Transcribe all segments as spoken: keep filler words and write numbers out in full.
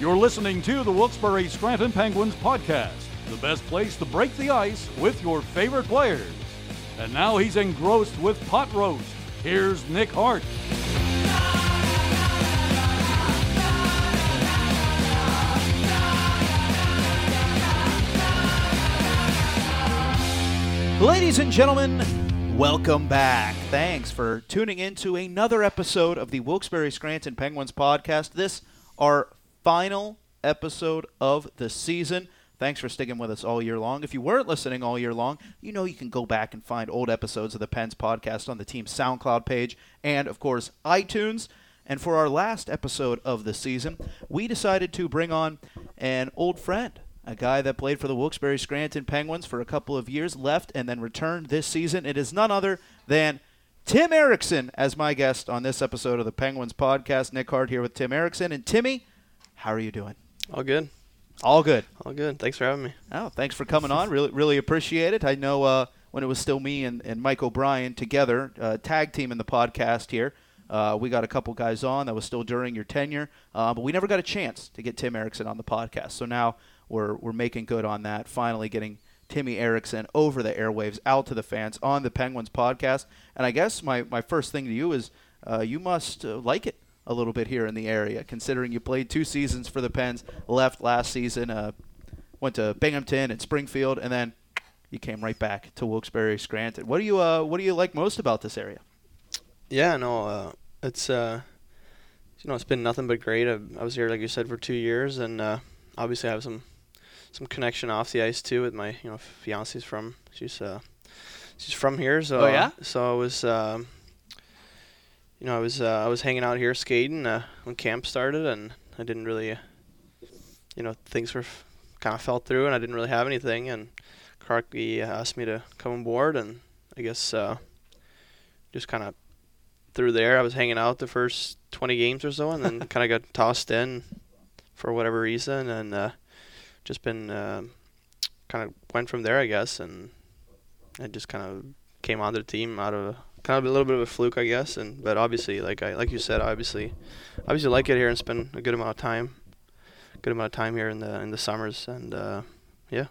You're listening to the Wilkes-Barre Scranton Penguins podcast, the best place to break the ice with your favorite players. And now he's engrossed with pot roast. Here's Nick Hart. Ladies and gentlemen, welcome back. Thanks for tuning in to another episode of the Wilkes-Barre Scranton Penguins podcast. This, our final episode of the season. Thanks for sticking with us all year long. If you weren't listening all year long, you know you can go back and find old episodes of the Pens podcast on the team's SoundCloud page and, of course, iTunes. And for our last episode of the season, we decided to bring on an old friend, a guy that played for the Wilkes-Barre Scranton Penguins for a couple of years, left and then returned this season. It is none other than Tim Erickson as my guest on this episode of the Penguins podcast. Nick Hart here with Tim Erickson. And Timmy, how are you doing? All good. All good. All good. Thanks for having me. Oh, thanks for coming on. Really, really appreciate it. I know uh, when it was still me and, and Mike O'Brien together, uh, tag team in the podcast here, Uh, we got a couple guys on that was still during your tenure, uh, but we never got a chance to get Tim Erickson on the podcast. So now we're we're making good on that, finally getting Timmy Erickson over the airwaves, out to the fans on the Penguins podcast. And I guess my, my first thing to you is uh, you must uh, like it a little bit here in the area, considering you played two seasons for the Pens, left last season, uh, went to Binghamton and Springfield, and then you came right back to Wilkes-Barre Scranton. What do you uh, what do you like most about this area? Yeah, no, uh, it's uh, you know, it's been nothing but great. I, I was here, like you said, for two years, and uh, obviously I have some some connection off the ice too with my, you know, fiance's from she's uh, she's from here, so oh, yeah? so I was uh, you know I was uh, I was hanging out here skating uh, when camp started, and I didn't really uh, you know things were f- kind of fell through, and I didn't really have anything, and Clarkie asked me to come on board, and I guess uh, just kind of through there I was hanging out the first twenty games or so, and then kind of got tossed in for whatever reason, and uh, just been uh, kind of went from there, I guess, and I just kind of came onto the team out of kind of a little bit of a fluke, I guess, and but obviously like I like you said obviously obviously like it here and spend a good amount of time good amount of time here in the in the summers, and uh, yeah.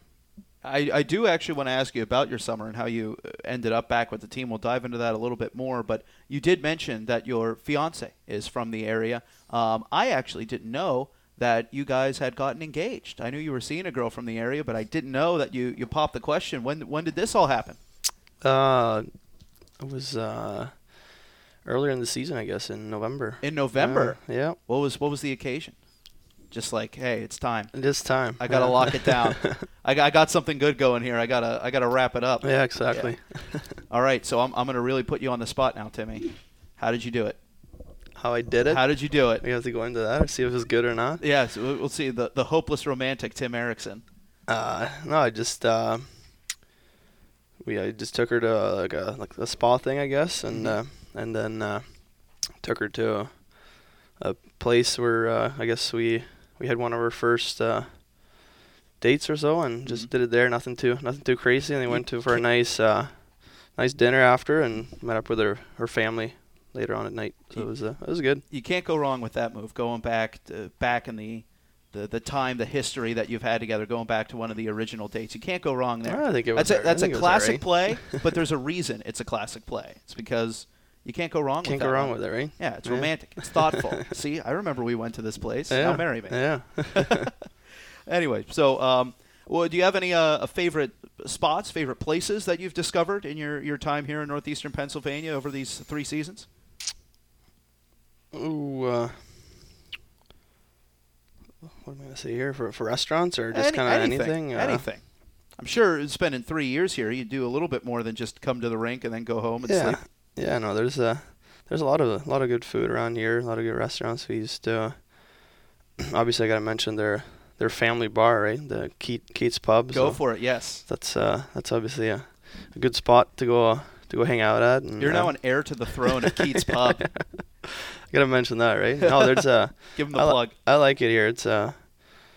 I, I do actually want to ask you about your summer and how you ended up back with the team. We'll dive into that a little bit more, but you did mention that your fiance is from the area. Um, I actually didn't know that you guys had gotten engaged. I knew you were seeing a girl from the area, but I didn't know that you, you popped the question. When when did this all happen? Uh, it was uh, earlier in the season, I guess, in November. In November? Uh, yeah. What was what was the occasion? Just like, hey, it's time. It's time. I gotta yeah. lock it down. I got, I got something good going here. I gotta, I gotta wrap it up. Yeah, exactly. Yeah. All right, so I'm, I'm gonna really put you on the spot now, Timmy. How did you do it? How I did it? How did you do it? We have to go into that and see if it's good or not. Yeah, so we'll see. The, the hopeless romantic, Tim Erickson. Uh, no, I just, uh, we, I just took her to uh, like a, like a spa thing, I guess, and, uh, and then uh, took her to a, a place where uh, I guess we. We had one of our first uh, dates or so, and just mm-hmm. did it there. Nothing too, nothing too crazy. And they went to for a nice, uh, nice dinner after, and met up with her, her family later on at night. So you, it was, uh, it was good. You can't go wrong with that move. Going back, to, back in the, the, the time, the history that you've had together. Going back to one of the original dates, you can't go wrong there. I think it was. That's a, that's a classic play, but there's a reason it's a classic play. It's because. You can't go wrong can't with that. Can't go wrong one. with it, right? Yeah, it's yeah. romantic. It's thoughtful. See, I remember we went to this place. Yeah. Now marry me. Yeah. Anyway, so um, well, do you have any uh, favorite spots, favorite places that you've discovered in your, your time here in northeastern Pennsylvania over these three seasons? Ooh, uh, what am I going to say here? For for restaurants or just any, kind of anything? Anything. Uh, anything. I'm sure spending three years here, you do a little bit more than just come to the rink and then go home and yeah. sleep. Yeah, no, there's a there's a lot of a lot of good food around here. A lot of good restaurants. We used to uh, obviously I gotta mention their their family bar, right? The Keats, Keats Pub. Go so for it, yes. That's uh that's obviously a, a good spot to go uh, to go hang out at. And, You're uh, now an heir to the throne of Keats Pub. I gotta mention that, right? No, there's uh give them the I plug. Li- I like it here. It's uh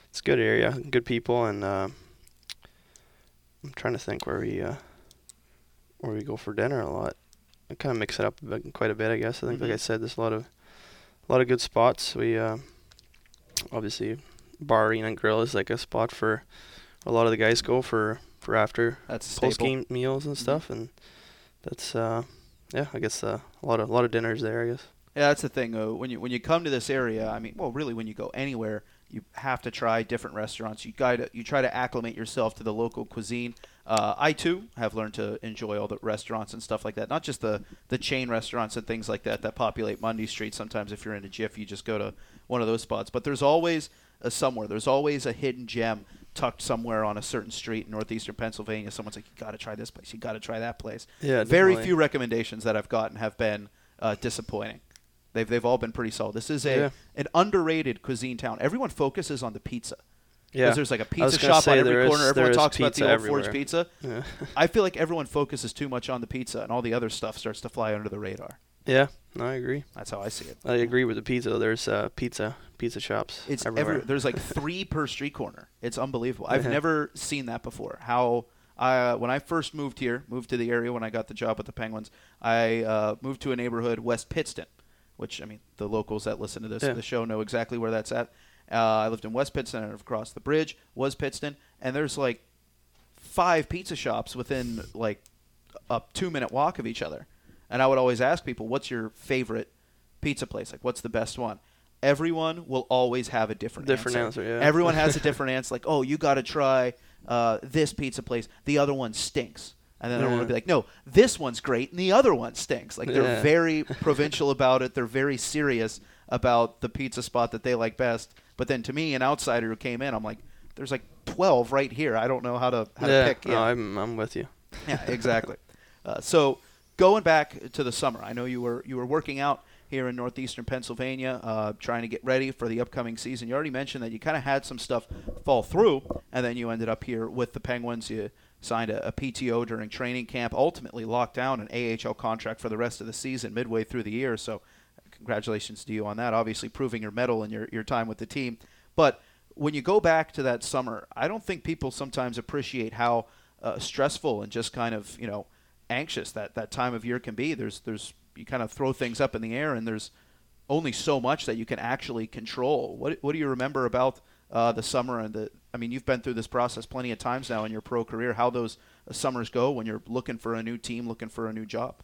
it's a good area, good people, and uh, I'm trying to think where we uh, where we go for dinner a lot. I kind of mix it up quite a bit, I guess. I think, mm-hmm. like I said, there's a lot of, a lot of good spots. We uh, obviously Barring and Grill is like a spot for a lot of the guys go for, for after post game meals and stuff, mm-hmm. and that's uh, yeah, I guess uh, a lot of a lot of dinners there, I guess. Yeah, that's the thing. Uh, when you when you come to this area, I mean, well, really, when you go anywhere, you have to try different restaurants. You got to, you try to acclimate yourself to the local cuisine. Uh, I too have learned to enjoy all the restaurants and stuff like that. Not just the, the chain restaurants and things like that that populate Monday Street. Sometimes if you're in a jiff, you just go to one of those spots. But there's always a somewhere. There's always a hidden gem tucked somewhere on a certain street in northeastern Pennsylvania. Someone's like, you got to try this place. You got to try that place. Yeah, very definitely. Few recommendations that I've gotten have been uh, disappointing. They've they've all been pretty solid. This is a yeah. an underrated cuisine town. Everyone focuses on the pizza. Because yeah. there's like a pizza shop on every corner. Is, everyone talks about the old everywhere. Forge pizza. Yeah. I feel like everyone focuses too much on the pizza, and all the other stuff starts to fly under the radar. Yeah, no, I agree. That's how I see it. I agree with the pizza. There's uh, pizza pizza shops it's everywhere. Every, there's like three per street corner. It's unbelievable. I've yeah. never seen that before. How I, when I first moved here, moved to the area when I got the job with the Penguins, I uh, moved to a neighborhood, West Pittston, which, I mean, the locals that listen to this yeah. the show know exactly where that's at. Uh, I lived in West Pittston, and across the bridge was Pittston, and there's like five pizza shops within like a two-minute walk of each other. And I would always ask people, what's your favorite pizza place? Like, what's the best one? Everyone will always have a different, different answer. answer yeah. Everyone has a different answer. Like, oh, you got to try uh, this pizza place. The other one stinks. And then yeah. everyone would be like, no, this one's great, and the other one stinks. Like, they're yeah. very provincial about it. They're very serious about the pizza spot that they like best. But then to me, an outsider who came in, I'm like, there's like twelve right here. I don't know how to, how yeah, to pick. Yeah, no, I'm, I'm with you. Yeah, exactly. uh, so going back to the summer, I know you were you were working out here in northeastern Pennsylvania, uh, trying to get ready for the upcoming season. You already mentioned that you kind of had some stuff fall through, and then you ended up here with the Penguins. You signed a, a P T O during training camp, ultimately locked down an A H L contract for the rest of the season midway through the year. So congratulations to you on that, obviously proving your mettle in your, your time with the team. But when you go back to that summer, I don't think people sometimes appreciate how uh, stressful and just kind of, you know, anxious that, that time of year can be. There's there's you kind of throw things up in the air, and there's only so much that you can actually control. What what do you remember about uh, the summer? And the I mean, you've been through this process plenty of times now in your pro career, how those summers go when you're looking for a new team, looking for a new job.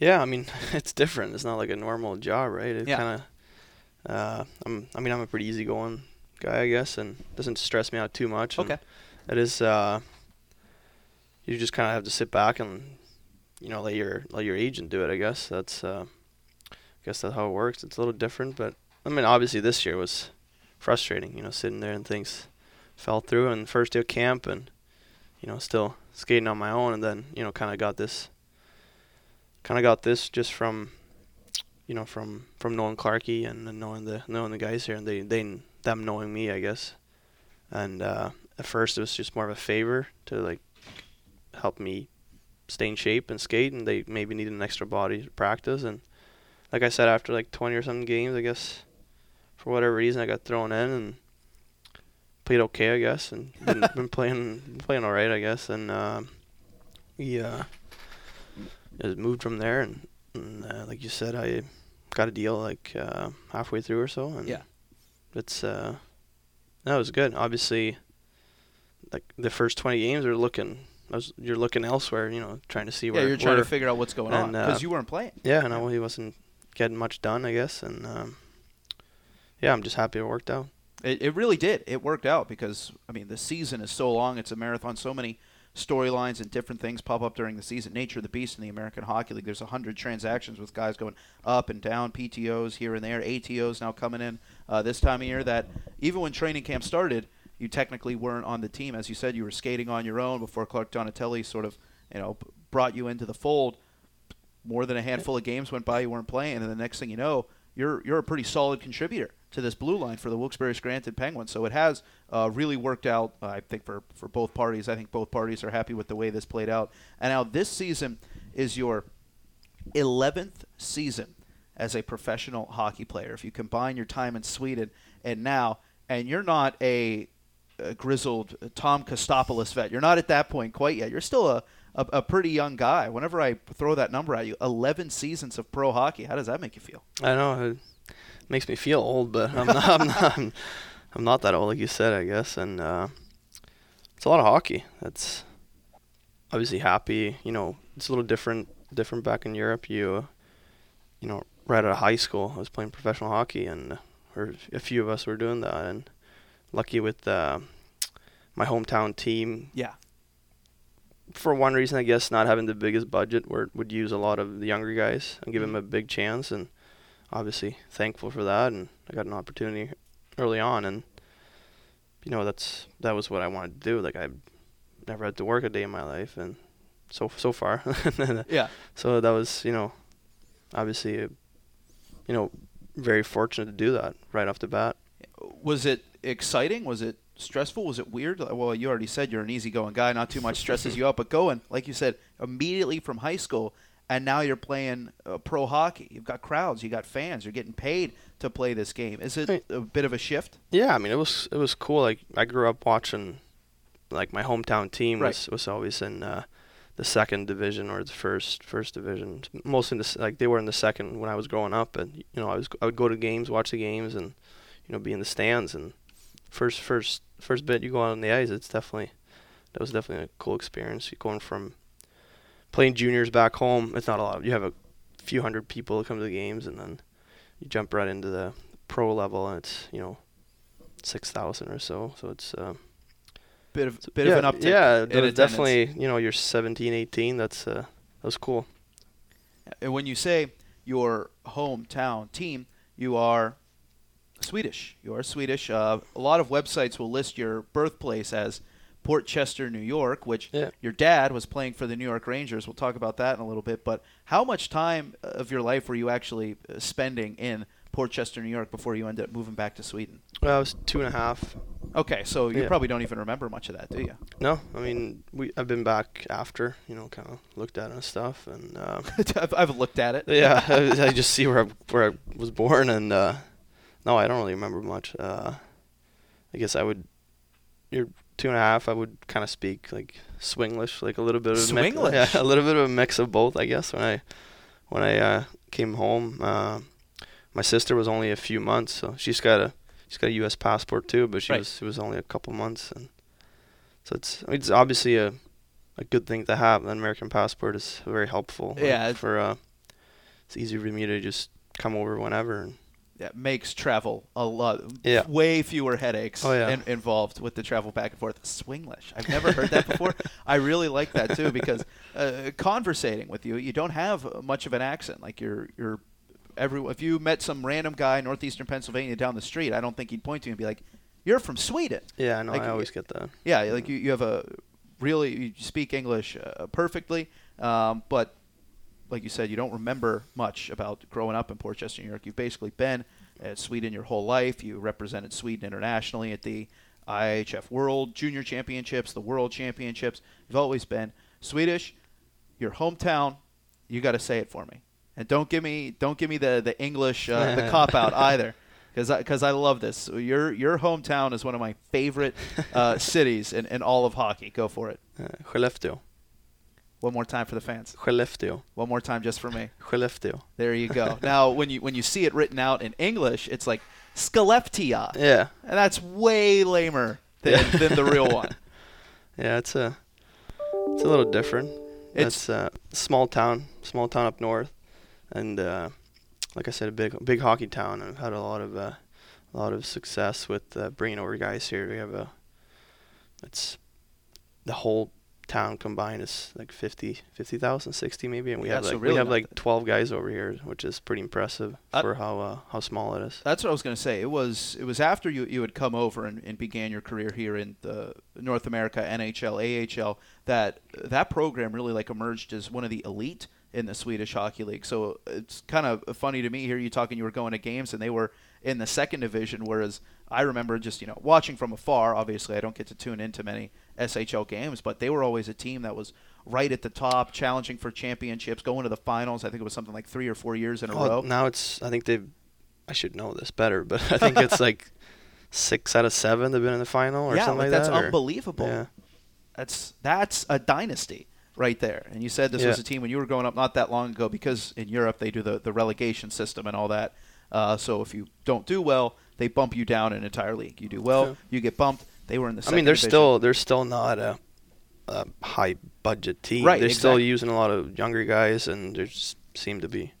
Yeah, I mean, it's different. It's not like a normal job, right? It yeah. kind of, uh, I'm, I mean, I'm a pretty easygoing guy, I guess, and doesn't stress me out too much. Okay. It is, uh, you just kind of have to sit back and, you know, let your let your agent do it, I guess. That's, uh, I guess that's how it works. It's a little different, but, I mean, obviously this year was frustrating, you know, sitting there and things fell through and first day of camp and, you know, still skating on my own, and then, you know, kind of got this. Kind of got this just from, you know, from, from knowing Clarkie and, and knowing the knowing the guys here, and they, they them knowing me, I guess. And uh, at first, it was just more of a favor to like help me stay in shape and skate, and they maybe needed an extra body to practice. And like I said, after like twenty or something games, I guess for whatever reason, I got thrown in and played okay, I guess, and been, been playing been playing all right, I guess. And uh, yeah. It moved from there, and, and uh, like you said, I got a deal like uh, halfway through or so, and yeah, it's uh, no, it was good. Obviously, like the first twenty games, are looking, I was, you're looking elsewhere, you know, trying to see yeah, where. Yeah, you're trying where, to figure out what's going and, on because uh, you weren't playing. Yeah, and I, he wasn't getting much done, I guess, and um, yeah, I'm just happy it worked out. It it really did. It worked out because I mean the season is so long; it's a marathon. So many storylines and different things pop up during the season. Nature of the beast in the American Hockey League. There's a hundred transactions with guys going up and down, P T Os here and there, A T Os now coming in uh, this time of year. That even when training camp started, you technically weren't on the team, as you said. You were skating on your own before Clark Donatelli sort of, you know, brought you into the fold. More than a handful of games went by, you weren't playing, and the next thing you know, you're you're a pretty solid contributor to this blue line for the Wilkes-Barre Scranton Penguins. So it has uh, really worked out, uh, I think, for, for both parties. I think both parties are happy with the way this played out. And now this season is your eleventh season as a professional hockey player. If you combine your time in Sweden and now, and you're not a, a grizzled Tom Kostopoulos vet. You're not at that point quite yet. You're still a, a, a pretty young guy. Whenever I throw that number at you, eleven seasons of pro hockey, how does that make you feel? I know, makes me feel old, but I'm not, I'm not, I'm, I'm not that old, like you said, I guess. And uh, it's a lot of hockey. That's obviously happy. You know, it's a little different different back in Europe. You, uh, you know, right out of high school, I was playing professional hockey, and or a few of us were doing that. And lucky with uh, my hometown team. Yeah. For one reason, I guess, not having the biggest budget, where it would use a lot of the younger guys and give them a big chance, and obviously thankful for that. And I got an opportunity early on, and you know, that's that was what I wanted to do. Like, I never had to work a day in my life, and so so far. Yeah. So that was, you know, obviously, you know, very fortunate to do that right off the bat. Was it exciting? Was it stressful? Was it weird? Well, you already said you're an easygoing guy. Not too much stresses you out. But going, like you said, immediately from high school, and now you're playing uh, pro hockey. You've got crowds. You got fans. You're getting paid to play this game. Is it I mean, a bit of a shift? Yeah, I mean, it was it was cool. Like, I grew up watching, like, my hometown team right. was was always in uh, the second division or the first first division. Mostly, the, like, they were in the second when I was growing up, and you know, I was I would go to games, watch the games, and you know, be in the stands. And first first first bit you go out on the ice, it's definitely that was definitely a cool experience. You're going from playing juniors back home, it's not a lot of, you have a few hundred people that come to the games, and then you jump right into the pro level, and it's, you know, six thousand or so. So it's a uh, bit of bit yeah, of an uptick. Yeah, it definitely, you know, you're seventeen, eighteen, that's uh, that was cool. And when you say your hometown team, you are Swedish. You are Swedish. Uh, a lot of websites will list your birthplace as Port Chester, New York, which yeah. your dad was playing for the New York Rangers. We'll talk about that in a little bit. But how much time of your life were you actually spending in Port Chester, New York, before you ended up moving back to Sweden? Well, I was two and a half. Okay, so you yeah. probably don't even remember much of that, do you? No, I mean, we I've been back after, you know, kind of looked at it and stuff, and um, I've, I've looked at it. Yeah, I, I just see where I, where I was born, and. Uh, No, I don't really remember much. Uh, I guess I would, you're two and a half, I would kind of speak like Swinglish, like a little bit of Swinglish. Mix, yeah, a little bit of a mix of both, I guess. When I when I uh, came home, uh, my sister was only a few months, so she's got a she's got a U S passport too, but she right. was she was only a couple months, and so it's I mean, it's obviously a a good thing to have. An American passport is very helpful. Yeah, like, for uh, it's easy for me to just come over whenever. And, that makes travel a lot, yeah. way fewer headaches oh, yeah. in, involved with the travel back and forth. Swinglish. I've never heard that before. I really like that too, because uh, conversating with you, you don't have much of an accent. Like you're, you're every, if you met some random guy in northeastern Pennsylvania down the street, I don't think he'd point to you and be like, you're from Sweden. Yeah, I know. Like, I always get that. Yeah, like you, you have a really, you speak English uh, perfectly, um, but like you said, you don't remember much about growing up in Port Chester, New York. You've basically been at Sweden your whole life. You represented Sweden internationally at the I H F World Junior Championships, the World Championships. You've always been Swedish. Your hometown. You got to say it for me, and don't give me don't give me the the English uh, the cop out either, because because I, I love this. Your your hometown is one of my favorite uh, cities in, in all of hockey. Go for it. Uh, Skellefteå. One more time for the fans. Skellefteå. One more time just for me. Skellefteå. There you go. Now, when you when you see it written out in English, it's like Skellefteå. Yeah. And that's way lamer than, yeah. than the real one. Yeah, it's a it's a little different. It's a uh, small town, small town up north, and uh, like I said, a big big hockey town. I've had a lot of uh, a lot of success with uh, bringing over guys here. We have a it's the whole. town combined is like fifty, fifty thousand, sixty maybe, and we yeah, have like so really we have like twelve guys over here, which is pretty impressive uh, for how uh, how small it is. That's what I was going to say. It was it was after you you had come over and, and began your career here in the North America N H L, A H L that that program really like emerged as one of the elite in the Swedish Hockey League. So it's kind of funny to me here you talking you were going to games and they were in the second division, whereas I remember just you know watching from afar. Obviously, I don't get to tune into many S H L games, but they were always a team that was right at the top, challenging for championships, going to the finals. I think it was something like three or four years in a oh, row. Now it's, I think they've, I should know this better, but I think it's like six out of seven they've been in the final or yeah, something like, like that. That's or, unbelievable. Yeah. That's that's a dynasty right there. And you said this yeah. was a team when you were growing up not that long ago, because in Europe they do the, the relegation system and all that. Uh, so if you don't do well, they bump you down an entire league. You do well, yeah. you get bumped. They were in the second I mean, they're division. still they're still not a, a high budget team. Right, they're exactly. still using a lot of younger guys, and they just seem to be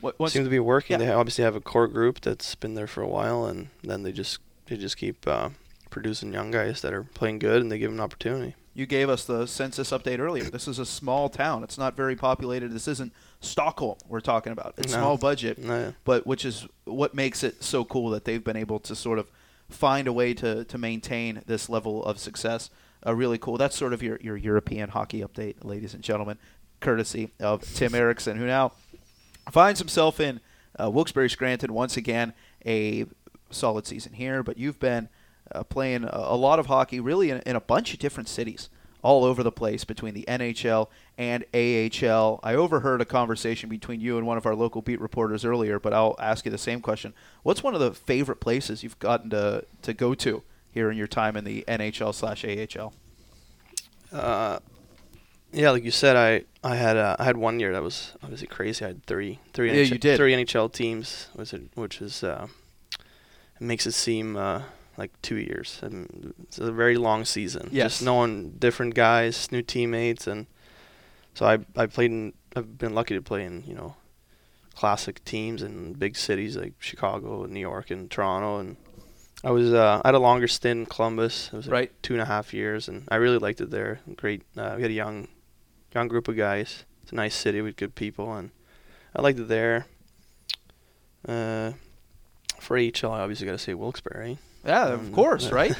what, once, seem to be working. Yeah. They obviously have a core group that's been there for a while, and then they just they just keep uh, producing young guys that are playing good, and they give them an opportunity. You gave us the census update earlier. This is a small town. It's not very populated. This isn't Stockholm we're talking about. It's no. small budget, no, yeah. but which is what makes it so cool that they've been able to sort of find a way to, to maintain this level of success. Uh, really cool. That's sort of your, your European hockey update, ladies and gentlemen, courtesy of Tim Erickson, who now finds himself in uh, Wilkes-Barre Scranton once again. A solid season here, but you've been Uh, playing a, a lot of hockey, really in, in a bunch of different cities all over the place between the N H L and A H L. I overheard a conversation between you and one of our local beat reporters earlier, but I'll ask you the same question. What's one of the favorite places you've gotten to, to go to here in your time in the N H L slash A H L? Uh, yeah, like you said, I, I had uh, I had one year that was obviously crazy. I had three three yeah, N H L, you did. three N H L teams, which is, which is uh, makes it seem uh, – like two years. And it's a very long season. Yes. Just knowing different guys, new teammates. And so I I played in, I've been lucky to play in, you know, classic teams in big cities like Chicago and New York and Toronto. And I was, uh, I had a longer stint in Columbus. It was like right. two and a half years. And I really liked it there. Great. Uh, we had a young, young group of guys. It's a nice city with good people. And I liked it there. Uh, for A H L, I obviously got to say Wilkes-Barre. Yeah, of course, right?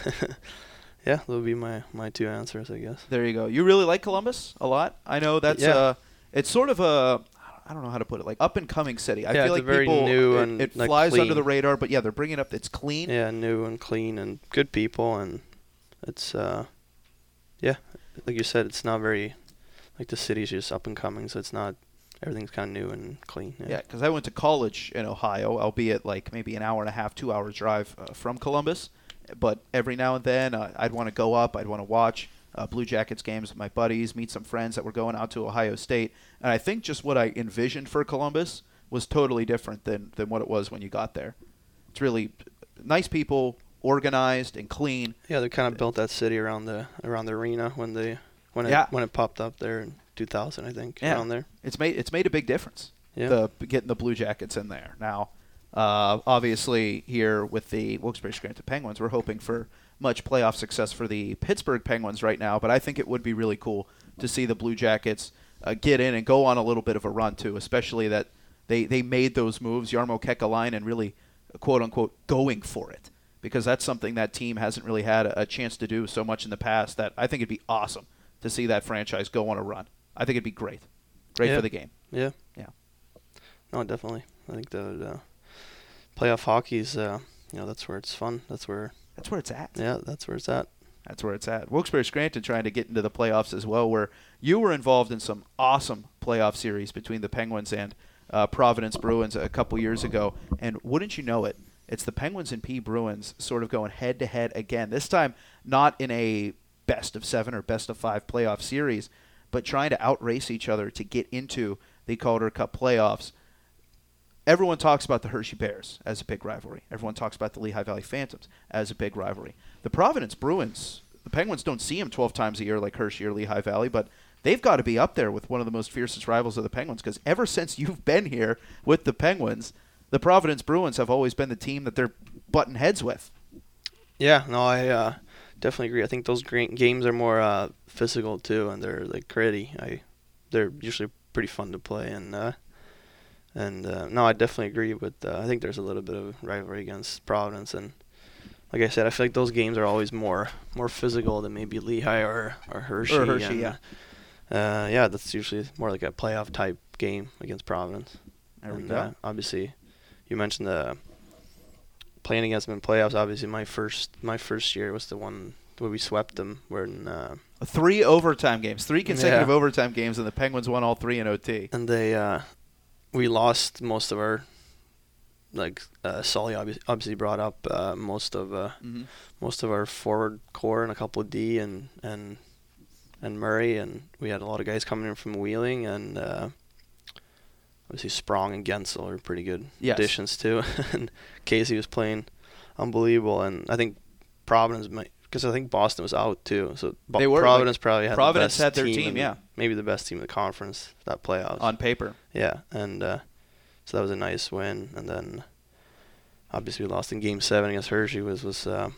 Yeah, those would be my, my two answers, I guess. There you go. You really like Columbus a lot? I know that's yeah. uh it's sort of a, I don't know how to put it, like up-and-coming city. I yeah, feel like very people, new it, and it like flies clean. Under the radar, but yeah, they're bringing up, it's clean. Yeah, new and clean and good people, and it's, uh yeah, like you said, it's not very, like the city's just up-and-coming, so it's not, everything's kind of new and clean. Yeah, because yeah, I went to college in Ohio, albeit like maybe an hour and a half, two-hour drive uh, from Columbus. But every now and then uh, I'd want to go up. I'd want to watch uh, Blue Jackets games with my buddies, meet some friends that were going out to Ohio State. And I think just what I envisioned for Columbus was totally different than, than what it was when you got there. It's really nice people, organized and clean. Yeah, they kind of built that city around the around the arena when they when it, yeah. when it popped up there and two thousand, I think, yeah. around there. It's made it's made a big difference, yeah. the, getting the Blue Jackets in there. Now, uh, obviously, here with the Wilkes-Barre Scranton Penguins, we're hoping for much playoff success for the Pittsburgh Penguins right now, but I think it would be really cool to see the Blue Jackets uh, get in and go on a little bit of a run, too, especially that they, they made those moves, Jarmo Kekalainen really, quote-unquote, going for it, because that's something that team hasn't really had a, a chance to do so much in the past that I think it'd be awesome to see that franchise go on a run. I think it'd be great. Great yeah. for the game. Yeah. Yeah. No, definitely. I think the uh, playoff hockey's, uh, you know, that's where it's fun. That's where That's where it's at. Yeah, that's where it's at. That's where it's at. Wilkes-Barre Scranton trying to get into the playoffs as well, where you were involved in some awesome playoff series between the Penguins and uh, Providence Bruins a couple years ago. And wouldn't you know it, it's the Penguins and P. Bruins sort of going head-to-head again. This time not in a best of seven or best of five playoff series, but trying to outrace each other to get into the Calder Cup playoffs. Everyone talks about the Hershey Bears as a big rivalry. Everyone talks about the Lehigh Valley Phantoms as a big rivalry. The Providence Bruins, the Penguins don't see them twelve times a year like Hershey or Lehigh Valley, but they've got to be up there with one of the most fiercest rivals of the Penguins, because ever since you've been here with the Penguins, the Providence Bruins have always been the team that they're butting heads with. Yeah, no, I... Uh... Definitely agree. I think those games are more uh, physical too, and they're like gritty. I, they're usually pretty fun to play, and uh, and uh, no, I definitely agree with. Uh, I think there's a little bit of rivalry against Providence, and like I said, I feel like those games are always more more physical than maybe Lehigh or or Hershey. Or Hershey, and, yeah. Uh, yeah, that's usually more like a playoff type game against Providence. There we and, go. Uh, obviously, you mentioned the. Playing against them in playoffs, obviously, my first my first year was the one where we swept them. We're in uh, three overtime games, three consecutive yeah. overtime games, and the Penguins won all three in O T. And they, uh, we lost most of our, like uh, Sully obviously brought up uh, most of uh, mm-hmm. most of our forward core and a couple of D and and and Murray, and we had a lot of guys coming in from Wheeling, and uh, obviously Sprong and Gensel are pretty good yes. additions too. And Casey was playing unbelievable. And I think Providence might, because I think Boston was out too. So they were, Providence like, probably had Providence the best had their team, team yeah. The, maybe the best team in the conference that playoffs. On paper. Yeah. And uh, so that was a nice win. And then obviously we lost in game seven against Hershey, which was uh,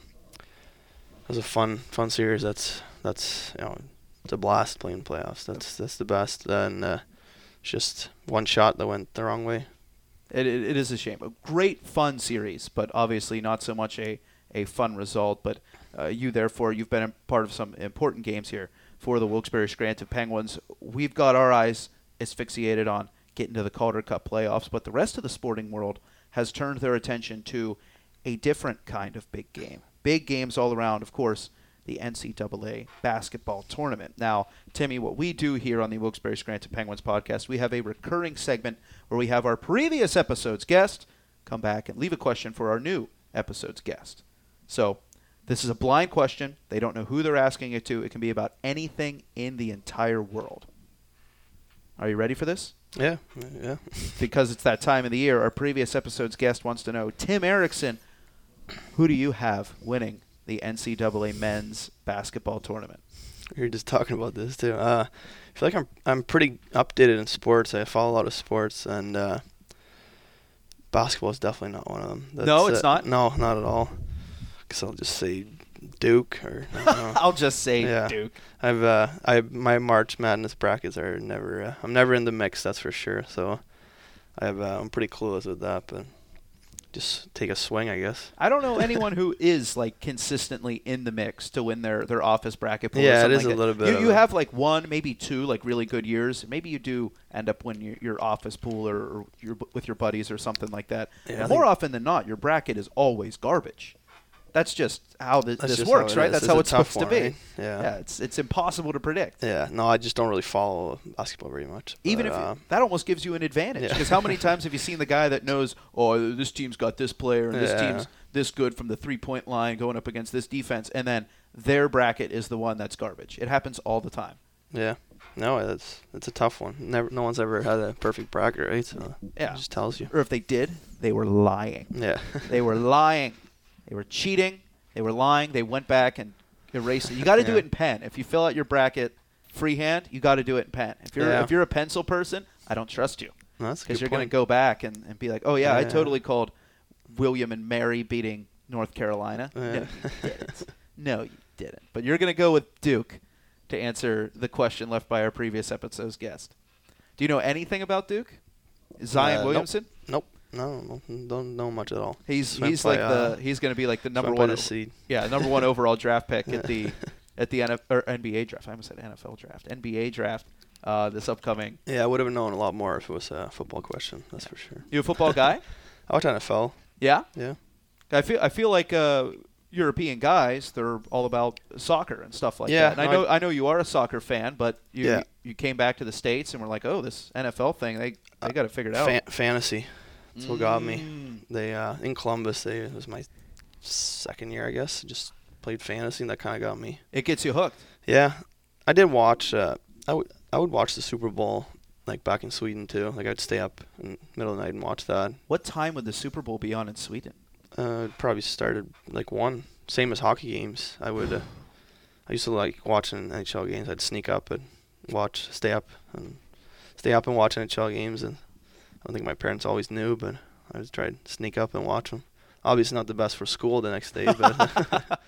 was a fun fun series. That's that's you know, it's a blast playing playoffs. That's that's the best. And uh, it's just one shot that went the wrong way. It it is a shame. A great fun series, but obviously not so much a, a fun result. But uh, you therefore you've been a part of some important games here for the Wilkes-Barre Scranton Penguins. We've got our eyes asphyxiated on getting to the Calder Cup playoffs, but the rest of the sporting world has turned their attention to a different kind of big game. Big games all around, of course, the N C double A basketball tournament. Now, Timmy, what we do here on the Wilkes-Barre Scranton Penguins podcast, we have a recurring segment where we have our previous episode's guest come back and leave a question for our new episode's guest. So this is a blind question. They don't know who they're asking it to. It can be about anything in the entire world. Are you ready for this? Yeah. yeah. Because it's that time of the year, our previous episode's guest wants to know, Tim Erickson, who do you have winning the N C double A men's basketball tournament? We were just talking about this too. Uh, I feel like I'm I'm pretty updated in sports. I follow a lot of sports, and uh, basketball is definitely not one of them. That's no, it's it. not. No, not at all. Because I'll just say Duke, or I don't know. I'll just say yeah. Duke. I've uh, I my March Madness brackets are never. Uh, I'm never in the mix. That's for sure. So I've uh, I'm pretty clueless with that, but. Just take a swing, I guess. I don't know anyone who is like consistently in the mix to win their, their office bracket pool. Yeah, or it is like a that. little bit. You, you have like one, maybe two, like really good years. Maybe you do end up winning your, your office pool or, or your, with your buddies or something like that. Yeah, but more often than not, your bracket is always garbage. That's just how the, that's this just works, how right? Is. That's it's how it's supposed one, to be. Right? Yeah. yeah, it's it's impossible to predict. Yeah, no, I just don't really follow basketball very much. But, Even if uh, you, that almost gives you an advantage, because yeah. how many times have you seen the guy that knows, oh, this team's got this player and yeah. this team's this good from the three-point line going up against this defense, and then their bracket is the one that's garbage. It happens all the time. Yeah, no, that's it's a tough one. Never, no one's ever had a perfect bracket, right? So yeah, it just tells you. Or if they did, they were lying. Yeah, they were lying. They were cheating. They were lying. They went back and erased it. You got to yeah. do it in pen. If you fill out your bracket freehand, you got to do it in pen. If you're yeah. if you're a pencil person, I don't trust you. Because no, you're going to go back and, and be like, oh, yeah, yeah, I totally called William and Mary beating North Carolina. Yeah. No, you didn't. No, you didn't. But you're going to go with Duke to answer the question left by our previous episode's guest. Do you know anything about Duke? Zion uh, Williamson? Nope. nope. No, don't know much at all. He's he's play, like uh, the he's going to be like the number one seed. Yeah, number one overall draft pick at the at the N F, or N B A draft. I almost said N F L draft. N B A draft uh, this upcoming. Yeah, I would have known a lot more if it was a football question. That's yeah. for sure. You a football guy? I watch N F L. Yeah. Yeah. I feel I feel like uh, European guys, they're all about soccer and stuff like yeah, that. And no, I know I, I know you are a soccer fan, but you yeah. you came back to the States and were like, oh, this N F L thing, they they got it figured out. Fan- fantasy. That's what got me. They uh, in Columbus. They, it was my second year, I guess. Just played fantasy, and that kind of got me. It gets you hooked. Yeah, I did watch. Uh, I would I would watch the Super Bowl, like back in Sweden too. Like I'd stay up in the middle of the night and watch that. What time would the Super Bowl be on in Sweden? Uh, it probably started like one. Same as hockey games. I would. Uh, I used to like watching N H L games. I'd sneak up and watch, stay up, and stay up and watch N H L games and. I don't think my parents always knew, but I just tried to sneak up and watch them. Obviously, not the best for school the next day. But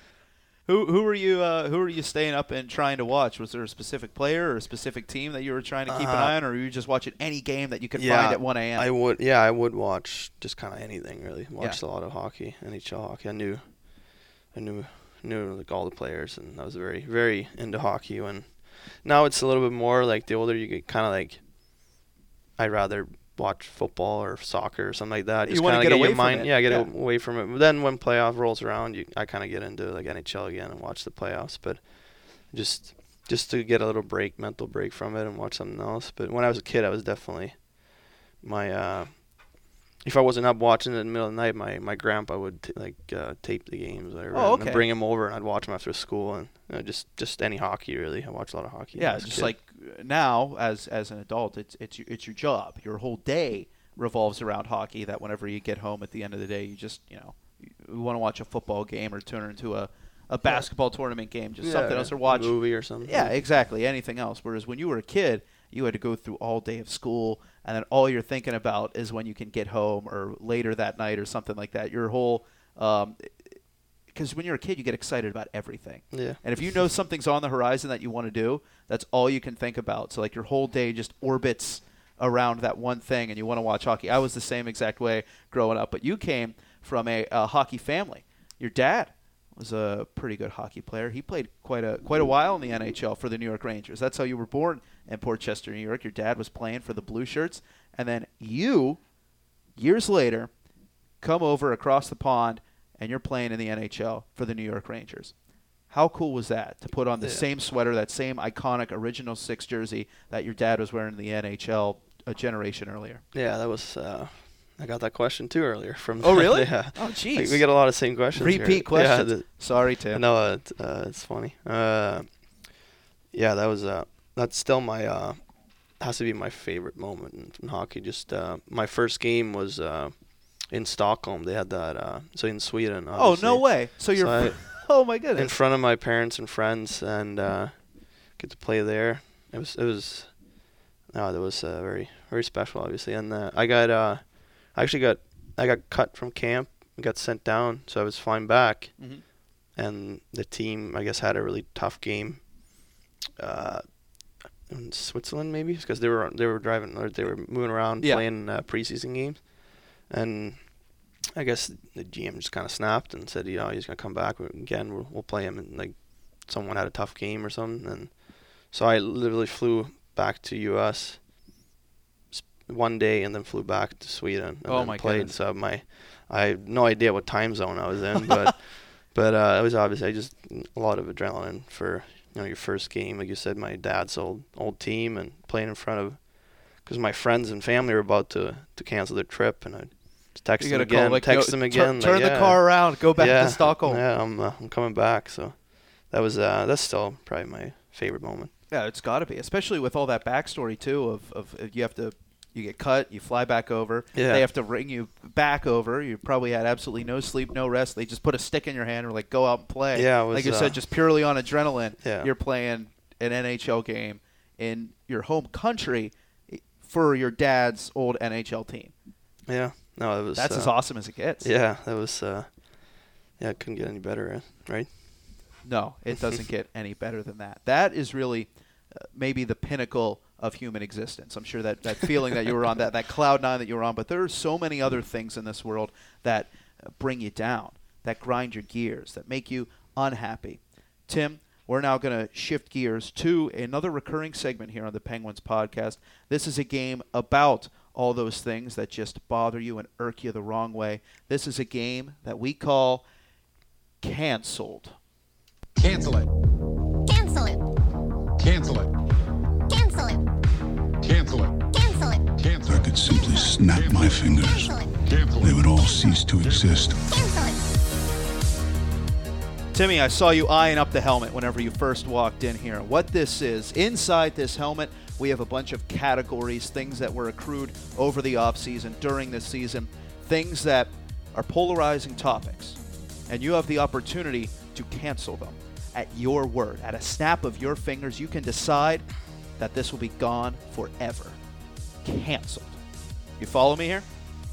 who who were you? Uh, who were you staying up and trying to watch? Was there a specific player or a specific team that you were trying to keep uh, an eye on, or were you just watching any game that you could yeah, find at one a.m.? I would. Yeah, I would watch just kind of anything really. Watched yeah. a lot of hockey, N H L hockey. I knew, I knew, knew like all the players, and I was very, very into hockey. And now it's a little bit more like the older you get, kind of like I'd rather. Watch football or soccer or something like that. Just you want to get, get away your mind, from it. Yeah, get yeah. away from it. But then when playoff rolls around, you, I kind of get into like N H L again and watch the playoffs. But just just to get a little break, mental break from it and watch something else. But when I was a kid, I was definitely my uh, – if I wasn't up watching it in the middle of the night, my, my grandpa would t- like uh, tape the games or whatever. Oh, okay. And I'd bring him over and I'd watch them after school and you know, just, just any hockey really. I watched a lot of hockey. Yeah, just kid. Like now as as an adult, it's it's it's your job. Your whole day revolves around hockey. That whenever you get home at the end of the day, you just you know you want to watch a football game or turn it into a a basketball yeah. tournament game, just yeah, something yeah. else, or watch a movie or something. Yeah, exactly. Anything else. Whereas when you were a kid, you had to go through all day of school, and then all you're thinking about is when you can get home or later that night or something like that. Your whole um, because when you're a kid, you get excited about everything. Yeah. And if you know something's on the horizon that you want to do, that's all you can think about. So like your whole day just orbits around that one thing, and you want to watch hockey. I was the same exact way growing up, but you came from a, a hockey family. Your dad was a pretty good hockey player. He played quite a quite a while in the N H L for the New York Rangers. That's how you were born in Port Chester, New York. Your dad was playing for the Blue Shirts, and then you, years later, come over across the pond, and you're playing in the N H L for the New York Rangers. How cool was that, to put on the yeah. same sweater, that same iconic original six jersey that your dad was wearing in the N H L a generation earlier? Yeah, that was uh... – I got that question too earlier from. Oh really? yeah. Oh jeez. Like, we get a lot of same questions. Repeat here. questions. Yeah, the, Sorry, Tim. No, uh, t- uh, it's funny. Uh, yeah, that was. Uh, that's still my. Uh, has to be my favorite moment in, in hockey. Just uh, my first game was uh, in Stockholm. They had that. Uh, so in Sweden. Obviously. Oh no way! So you're. So I, oh my goodness. In front of my parents and friends, and uh, get to play there. It was. It was. No, that was uh, very very special, obviously, and uh, I got. Uh, I actually got I got cut from camp and got sent down, so I was flying back, mm-hmm. and the team, I guess, had a really tough game uh, in Switzerland, maybe, because they were they were driving or they were moving around yeah. playing uh, preseason games, and I guess the G M just kind of snapped and said, you know, he's gonna come back again. We'll, we'll play him, and like someone had a tough game or something, and so I literally flew back to U S one day and then flew back to Sweden and oh then my played. Goodness. So my, I had no idea what time zone I was in, but but uh, it was obviously just a lot of adrenaline for you know your first game. Like you said, my dad's old old team and playing in front of, because my friends and family were about to, to cancel their trip, and I text them again, like, text them again, tur- like, turn yeah, the car around, go back yeah, to Stockholm. Yeah, I'm uh, I'm coming back. So that was uh, that's still probably my favorite moment. Yeah, it's got to be, especially with all that backstory too of of you have to. You get cut, you fly back over. Yeah. They have to bring you back over. You probably had absolutely no sleep, no rest. They just put a stick in your hand and were like, go out and play. Yeah, was, like you uh, said, just purely on adrenaline. Yeah. You're playing an N H L game in your home country for your dad's old N H L team. Yeah. No, it was. That's uh, as awesome as it gets. Yeah, that was. Uh, yeah, it couldn't get any better, right? No, it doesn't get any better than that. That is really uh, maybe the pinnacle of human existence. I'm sure that, that feeling that you were on, that, that cloud nine that you were on, but there are so many other things in this world that bring you down, that grind your gears, that make you unhappy. Tim, we're now going to shift gears to another recurring segment here on the Penguins podcast. This is a game about all those things that just bother you and irk you the wrong way. This is a game that we call Canceled. Cancel it. Cancel it. Cancel it. Cancel it. Cancel it. Cancel it. I could simply Cancel snap Cancel my fingers. Cancel it. They would all cease to exist. Cancel it. Timmy, I saw you eyeing up the helmet whenever you first walked in here. What this is, inside this helmet, we have a bunch of categories, things that were accrued over the offseason, during this season, things that are polarizing topics. And you have the opportunity to cancel them at your word. At a snap of your fingers, you can decide that this will be gone forever. Canceled. You follow me here?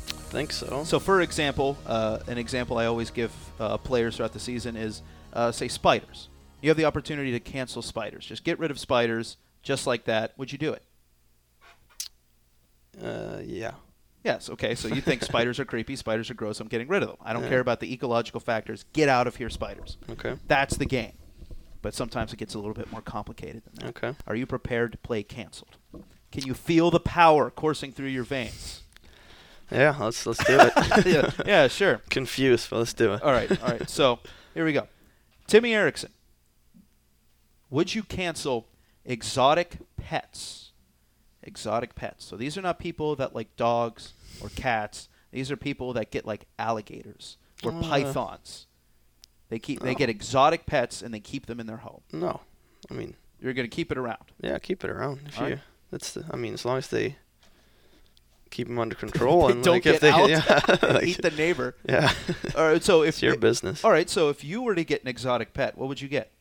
I think so. So, for example, uh, an example I always give uh, players throughout the season is, uh, say, spiders. You have the opportunity to cancel spiders. Just get rid of spiders just like that. Would you do it? Uh, yeah. Yes, okay. So you think spiders are creepy, spiders are gross, I'm getting rid of them. I don't yeah. care about the ecological factors. Get out of here, spiders. Okay. That's the game. But sometimes it gets a little bit more complicated than that. Okay. Are you prepared to play Canceled? Can you feel the power coursing through your veins? Yeah, let's let's do it. yeah, yeah, sure. Confused, but let's do it. All right, all right. So here we go. Timmy Erickson, would you cancel exotic pets? Exotic pets. So these are not people that like dogs or cats. These are people that get like alligators or uh. pythons. They keep. No. They get exotic pets and they keep them in their home. No, I mean you're going to keep it around. Yeah, keep it around. If you, right. That's the, I mean, as long as they keep them under control and don't like get if they, out yeah, like, eat the neighbor. Yeah. All right. So if it's your it, business. All right. So if you were to get an exotic pet, what would you get?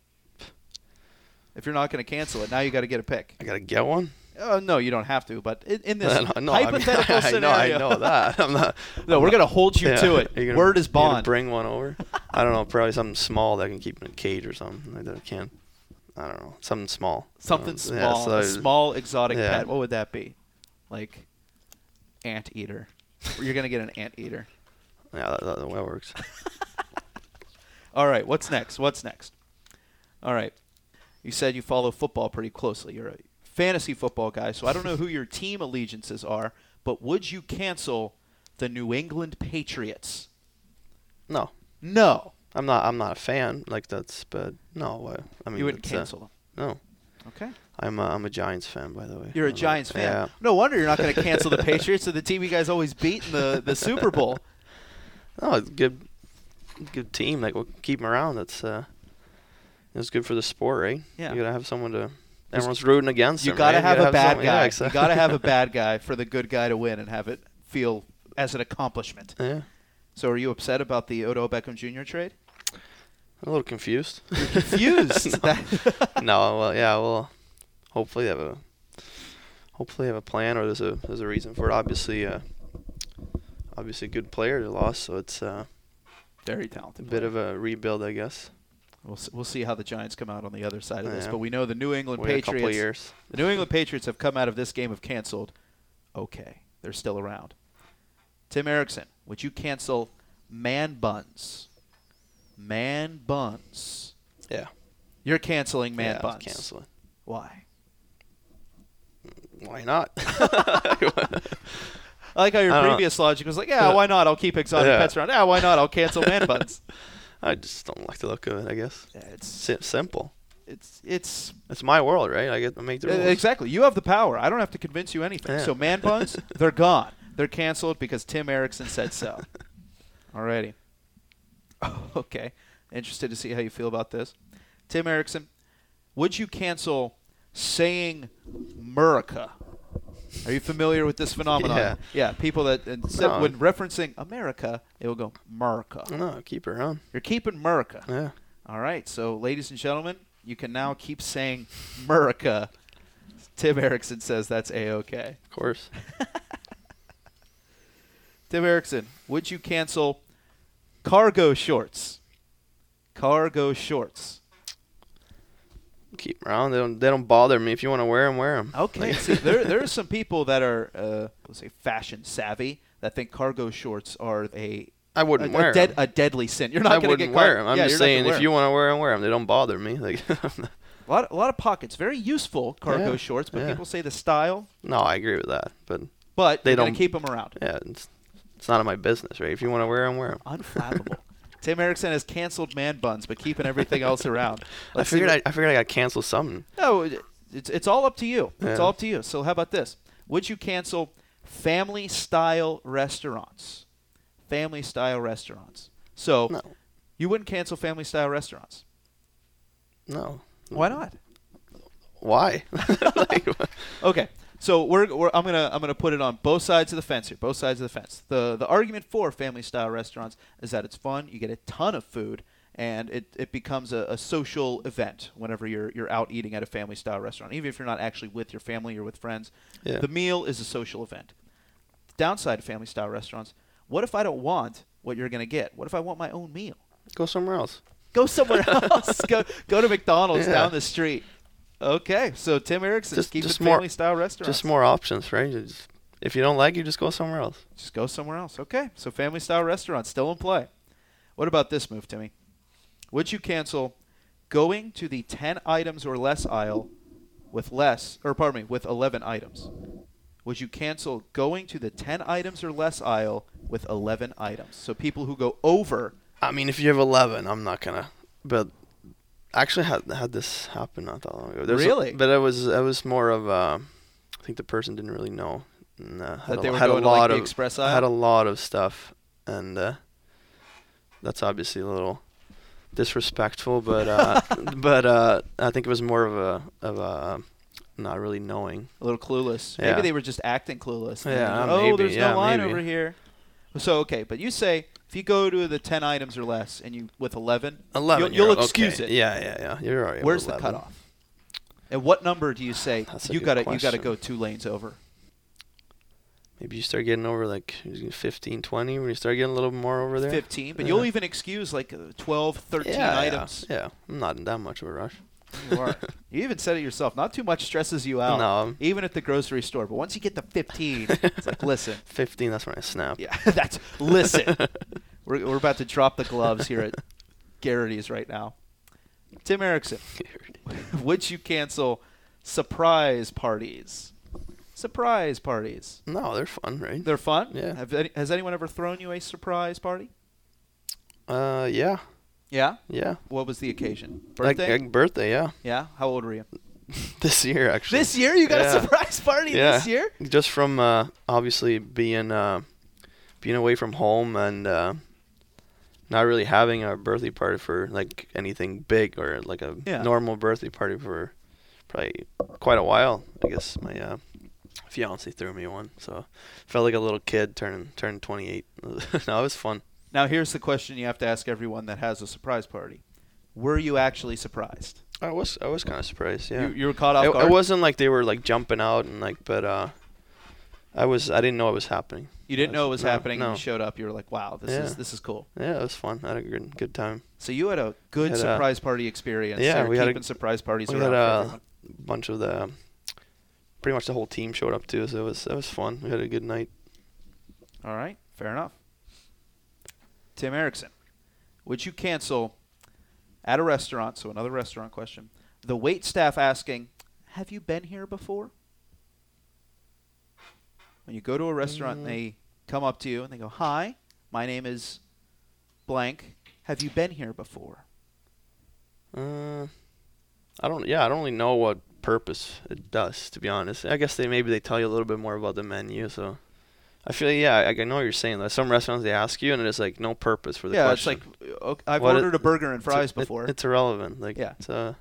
If you're not going to cancel it, now you got to get a pick. I got to get one. Oh, no, you don't have to, but in, in this no, no, hypothetical I mean, I, scenario, I know, I know that. I'm not. No, I'm we're going to hold you yeah, to it. Gonna, Word is bond. Bring one over. I don't know, probably something small that I can keep in a cage or something like that. I can. I don't know, something small. Something um, small. Yeah, so a small exotic yeah. pet. What would that be? Like anteater. You're going to get an anteater. Yeah, that, that, that works. All right, what's next? What's next? All right. You said you follow football pretty closely. You're a fantasy football guy, so I don't know who your team allegiances are, but would you cancel the New England Patriots? No. No. I'm not I'm not a fan like that's but no, I mean you wouldn't cancel uh, them. No. Okay. I'm a, I'm a Giants fan, by the way. You're a I'm Giants a, fan. Yeah. No wonder you're not going to cancel the Patriots, or the team you guys always beat in the, the Super Bowl. No, it's a good good team, like we'll keep them around. That's uh It's good for the sport, right? Yeah. You gotta have someone to. Everyone's rooting against. You them, gotta right? have you gotta a have bad guy. Yeah, exactly. You gotta have a bad guy for the good guy to win and have it feel as an accomplishment. Yeah. So, are you upset about the Odell Beckham Junior trade? I'm a little confused. You're confused. no. no. Well, yeah. Well, hopefully have a. Hopefully have a plan, or there's a there's a reason for it. Obviously, uh, obviously, a good player they lost, so it's uh, very talented. A bit player. of a rebuild, I guess. We'll we'll see how the Giants come out on the other side of this, yeah. but we know the New England Wait Patriots. A couple of years. The New England Patriots have come out of this game have canceled. Okay, they're still around. Tim Erickson, would you cancel man buns? Man buns. Yeah. You're canceling man yeah, buns. I'm canceling. Why? Why not? I like how your previous know. logic was like, yeah, why not? I'll keep exotic yeah. pets around. Yeah, why not? I'll cancel man buns. I just don't like the look of it, I guess. Yeah, it's si- simple. It's it's it's my world, right? I get to make the rules. Exactly. You have the power. I don't have to convince you anything. Yeah. So man buns, they're gone. They're canceled because Tim Erickson said so. Alrighty. Okay. Interested to see how you feel about this. Tim Erickson, would you cancel saying Murica? Are you familiar with this phenomenon? Yeah. Yeah, people that instead no. when referencing America, they will go Murica. No, keep it around. You're keeping Murica. Yeah. All right. So, ladies and gentlemen, you can now keep saying Murica. Tim Erickson says that's A-okay. Of course. Tim Erickson, would you cancel cargo shorts? Cargo shorts. Keep around. They don't. They don't bother me. If you want to wear them, wear them. Okay. See, there there are some people that are, uh, let's say, fashion savvy that think cargo shorts are a. I wouldn't a, wear a, dead, a deadly sin. You're not going to get. I wouldn't wear them. I'm yeah, just saying, if you want to wear them, wear them. They don't bother me. Like a lot. A lot of pockets. Very useful cargo yeah, shorts, but yeah. people say the style. No, I agree with that, but. But they don't keep them around. Yeah, it's, it's none of my business, right? If you want to wear them, wear them. Unflappable. Tim Erickson has canceled man buns, but keeping everything else around. Let's I figured I, I figured I got to cancel something. No, it's it's all up to you. Yeah. It's all up to you. So how about this? Would you cancel family-style restaurants? Family-style restaurants. So no. you wouldn't cancel family-style restaurants? No. Why not? Why? like, okay. So we're, we're I'm gonna I'm gonna put it on both sides of the fence here. Both sides of the fence. The the argument for family style restaurants is that it's fun. You get a ton of food, and it, it becomes a, a social event whenever you're you're out eating at a family style restaurant. Even if you're not actually with your family or with friends, yeah. the meal is a social event. The downside of family style restaurants: what if I don't want what you're gonna get? What if I want my own meal? Go somewhere else. Go somewhere else. Go go to McDonald's yeah. down the street. Okay, so Tim Erickson, just, keep just it family-style restaurants. Just more options, right? Just, if you don't like it, just go somewhere else. Just go somewhere else. Okay, so family-style restaurants still in play. What about this move, Timmy? Would you cancel going to the ten items or less aisle with less, or pardon me, with eleven items? Would you cancel going to the ten items or less aisle with eleven items? So people who go over. I mean, if you have eleven, I'm not gonna. But. Actually, had had this happen not that long ago. There's really? A, but I was I was more of uh, I think the person didn't really know and, uh, had that they a, were had going a lot to like the of, express aisle? Had a lot of stuff, and uh, that's obviously a little disrespectful, but uh, but uh, I think it was more of a of a not really knowing, a little clueless. Yeah. Maybe they were just acting clueless. Yeah, oh, maybe. There's no yeah, line maybe. Over here. So okay, but you say if you go to the ten items or less, and you with eleven, eleven, you'll, you'll excuse okay. it. Yeah, yeah, yeah. You're all right. Where's the cutoff? And what number do you say you got to you got to go two lanes over? Maybe you start getting over like fifteen, twenty when you start getting a little more over there. fifteen, but yeah. you'll even excuse like twelve, thirteen yeah, items. Yeah, yeah, I'm not in that much of a rush. You are. You even said it yourself. Not too much stresses you out. No. Even at the grocery store. But once you get to fifteen, it's like, listen. fifteen, that's when I snap. Yeah, that's, listen. we're, we're about to drop the gloves here at Garrity's right now. Tim Erickson, would you cancel surprise parties? Surprise parties. No, they're fun, right? They're fun? Yeah. Have any, has anyone ever thrown you a surprise party? Uh, yeah. Yeah? Yeah. What was the occasion? Birthday? Like, like birthday, yeah. Yeah? How old were you? This year, actually. This year? You got yeah. a surprise party yeah. this year? Just from uh, obviously being uh, being away from home and uh, not really having a birthday party for like anything big or like a yeah. normal birthday party for probably quite a while. I guess my uh, fiance threw me one, so felt like a little kid turning turning twenty-eight. No, it was fun. Now, here's the question you have to ask everyone that has a surprise party. Were you actually surprised? I was I was kind of surprised, yeah. You, you were caught off it, guard? It wasn't like they were, like, jumping out and, like, but uh, I was I didn't know it was happening. You didn't was, know it was no, happening no. and you showed up. You were like, wow, this yeah. is this is cool. Yeah, it was fun. I had a good, good time. So you had a good had surprise a, party experience. Yeah, we had keeping a, surprise parties we around had a bunch of the – pretty much the whole team showed up, too, so it was, it was fun. We had a good night. All right, fair enough. Tim Erickson, would you cancel at a restaurant, so another restaurant question, the wait staff asking, have you been here before? When you go to a restaurant mm. and they come up to you and they go, hi, my name is blank. Have you been here before? Uh, I don't, yeah, I don't really know what purpose it does, to be honest. I guess they maybe they tell you a little bit more about the menu, so. I feel like, yeah, I, I know what you're saying. Like some restaurants, they ask you, and it's like no purpose for the yeah, question. Yeah, it's like, okay, I've what ordered it, a burger and fries before. It, it's irrelelevant. Like, yeah. It's, uh,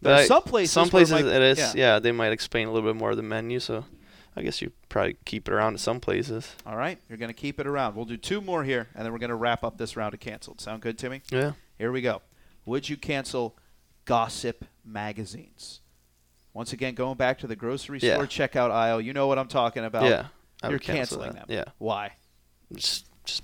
but I, some places, some places it, might, it is, yeah. yeah, they might explain a little bit more of the menu. So I guess you probably keep it around in some places. All right. You're going to keep it around. We'll do two more here, and then we're going to wrap up this round of canceled. Sound good, Timmy? Yeah. Here we go. Would you cancel gossip magazines? Once again, going back to the grocery yeah. store checkout aisle, you know what I'm talking about. Yeah. You're canceling that. them. Yeah. Why? Just, just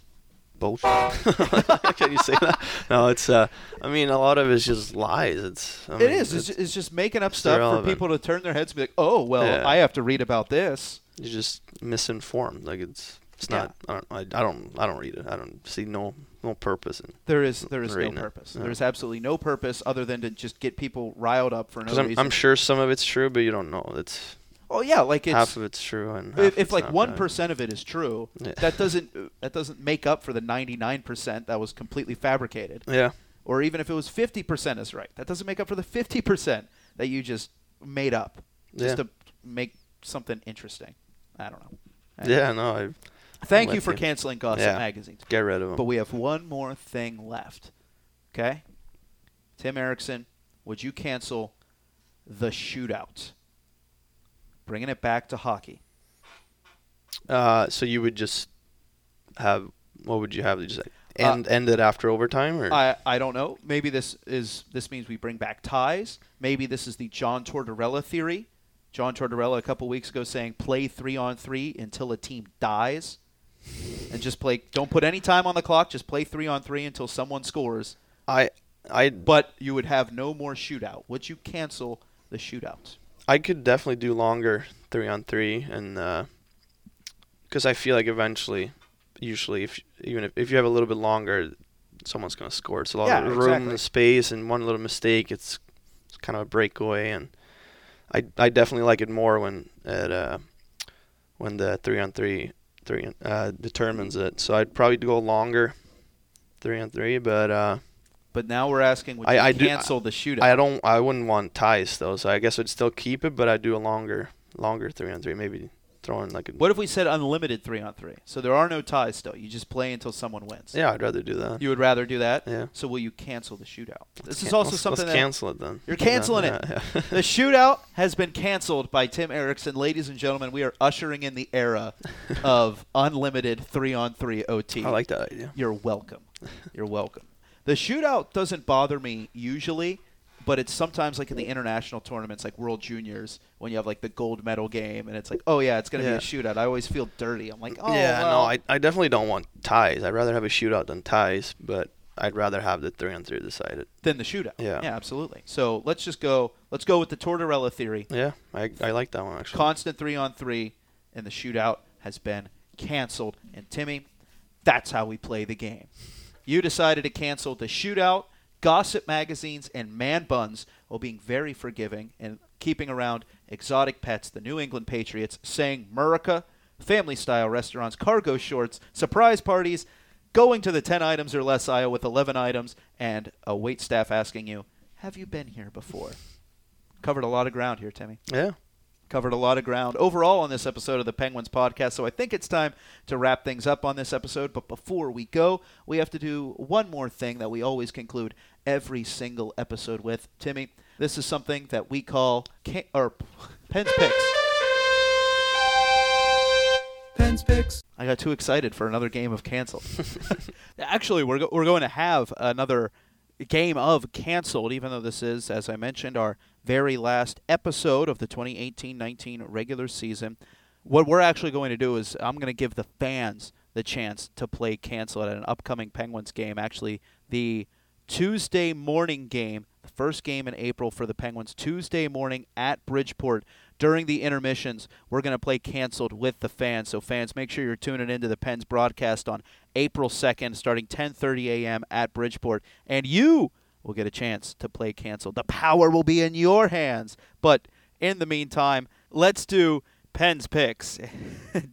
bullshit. Can you say that? No, it's. Uh, I mean, a lot of it's just lies. It's. I it mean, is. It's, it's just making up stuff irrelevant. For people to turn their heads and be like, "Oh, well, yeah. I have to read about this." You're just misinformed. Like it's. It's yeah. not. I don't. I, I don't. I don't read it. I don't see no no purpose in. There is. There is no purpose. No. There is absolutely no purpose other than to just get people riled up for no reason. I'm, I'm sure some of it's true, but you don't know. It's. Oh yeah, like it's half of it's true, and if, if like one percent of it is true, yeah. that doesn't that doesn't make up for the ninety-nine percent that was completely fabricated. Yeah. Or even if it was fifty percent is right, that doesn't make up for the fifty percent that you just made up just yeah. to make something interesting. I don't know. I don't yeah, know. no. I Thank you for you. canceling gossip yeah. magazines. Get rid of them. But we have one more thing left. Okay, Tim Erickson, would you cancel the shootout? Bringing it back to hockey. Uh, so you would just have what would you have? Just end uh, end it after overtime, or I, I don't know. Maybe this is this means we bring back ties. Maybe this is the John Tortorella theory. John Tortorella a couple weeks ago saying play three on three until a team dies, and just play. Don't put any time on the clock. Just play three on three until someone scores. I I. But you would have no more shootout. Would you cancel the shootouts? I could definitely do longer three on three, and uh, because I feel like eventually, usually, if even if, if you have a little bit longer, someone's gonna score. It's a lot yeah, of room exactly. and space, and one little mistake, it's, it's kind of a breakaway. And I I definitely like it more when at uh, when the three on three three uh, determines it. So I'd probably go longer three on three, but. Uh, But now we're asking, would you I, I cancel do, the shootout? I don't. I wouldn't want ties though, so I guess I'd still keep it. But I'd do a longer, longer three on three, maybe throwing like a... What if we said unlimited three-on-three? So there are no ties still. You just play until someone wins. Yeah, I'd rather do that. You would rather do that? Yeah. So will you cancel the shootout? This let's is also let's, something let's that... Let's cancel it then. You're canceling yeah, it. Yeah, yeah. The shootout has been canceled by Tim Erickson. Ladies and gentlemen, we are ushering in the era of unlimited three-on-three O T. I like that idea. You're welcome. You're welcome. The shootout doesn't bother me usually, but it's sometimes like in the international tournaments, like World Juniors, when you have like the gold medal game, and it's like, oh, yeah, it's going to yeah. be a shootout. I always feel dirty. I'm like, oh, yeah, well. no, I, I definitely don't want ties. I'd rather have a shootout than ties, but I'd rather have the three-on-three decided. Than the shootout. Yeah. Yeah, absolutely. So let's just go Let's go with the Tortorella theory. Yeah, I, I like that one, actually. Constant three-on-three, and the shootout has been canceled. And, Timmy, that's how we play the game. You decided to cancel the shootout. Gossip magazines and man buns while being very forgiving and keeping around exotic pets, the New England Patriots, saying Murica, family-style restaurants, cargo shorts, surprise parties, going to the ten items or less aisle with eleven items, and a waitstaff asking you, have you been here before? Covered a lot of ground here, Timmy. Yeah. Covered a lot of ground overall on this episode of the Penguins Podcast, so I think it's time to wrap things up on this episode. But before we go, we have to do one more thing that we always conclude every single episode with. Timmy, this is something that we call can- or Pens Picks. Pens Picks. I got too excited for another game of canceled. Actually, we're go- we're going to have another game of canceled, even though this is, as I mentioned, our very last episode of the twenty eighteen nineteen regular season. What we're actually going to do is I'm going to give the fans the chance to play cancel at an upcoming Penguins game. Actually, the Tuesday morning game, the first game in April for the Penguins, Tuesday morning at Bridgeport. During the intermissions, we're going to play canceled with the fans. So fans, make sure you're tuning into the Pens broadcast on April second, starting ten thirty a.m. at Bridgeport. And you We'll get a chance to play canceled. The power will be in your hands. But in the meantime, let's do Pens Picks.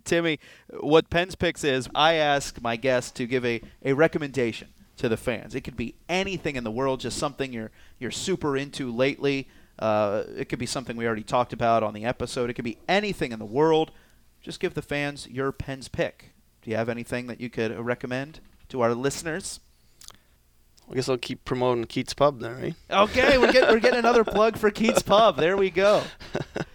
Timmy, what Pens Picks is, I ask my guests to give a, a recommendation to the fans. It could be anything in the world, just something you're you're super into lately. Uh, it could be something we already talked about on the episode. It could be anything in the world. Just give the fans your Pens Pick. Do you have anything that you could recommend to our listeners? I guess I'll keep promoting Keats Pub then, right? Okay, we're getting, we're getting another plug for Keats Pub. There we go.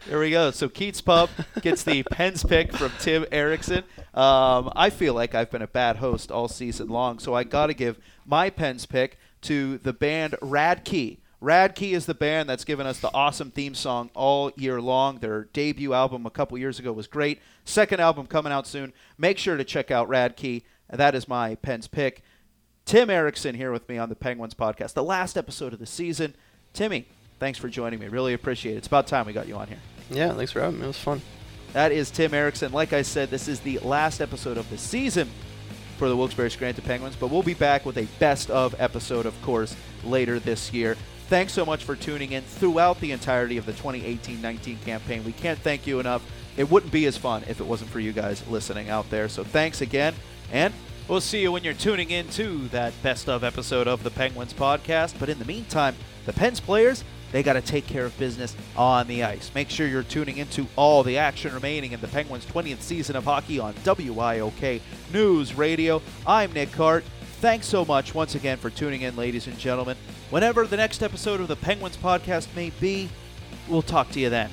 There we go. So Keats Pub gets the Pens Pick from Tim Erickson. Um, I feel like I've been a bad host all season long, so I got to give my Pens Pick to the band Radkey. Radkey is the band that's given us the awesome theme song all year long. Their debut album a couple years ago was great. Second album coming out soon. Make sure to check out Radkey. That is my Pens Pick. Tim Erickson here with me on the Penguins Podcast, the last episode of the season. Timmy, thanks for joining me. Really appreciate it. It's about time we got you on here. Yeah, thanks for having me. It was fun. That is Tim Erickson. Like I said, this is the last episode of the season for the Wilkes-Barre Scranton Penguins, but we'll be back with a best of episode, of course, later this year. Thanks so much for tuning in throughout the entirety of the twenty eighteen nineteen campaign. We can't thank you enough. It wouldn't be as fun if it wasn't for you guys listening out there. So thanks again, and we'll see you when you're tuning in to that best of episode of the Penguins Podcast. But in the meantime, the Pens players, they got to take care of business on the ice. Make sure you're tuning into all the action remaining in the Penguins' twentieth season of hockey on W I O K News Radio. I'm Nick Hart. Thanks so much once again for tuning in, ladies and gentlemen. Whenever the next episode of the Penguins Podcast may be, we'll talk to you then.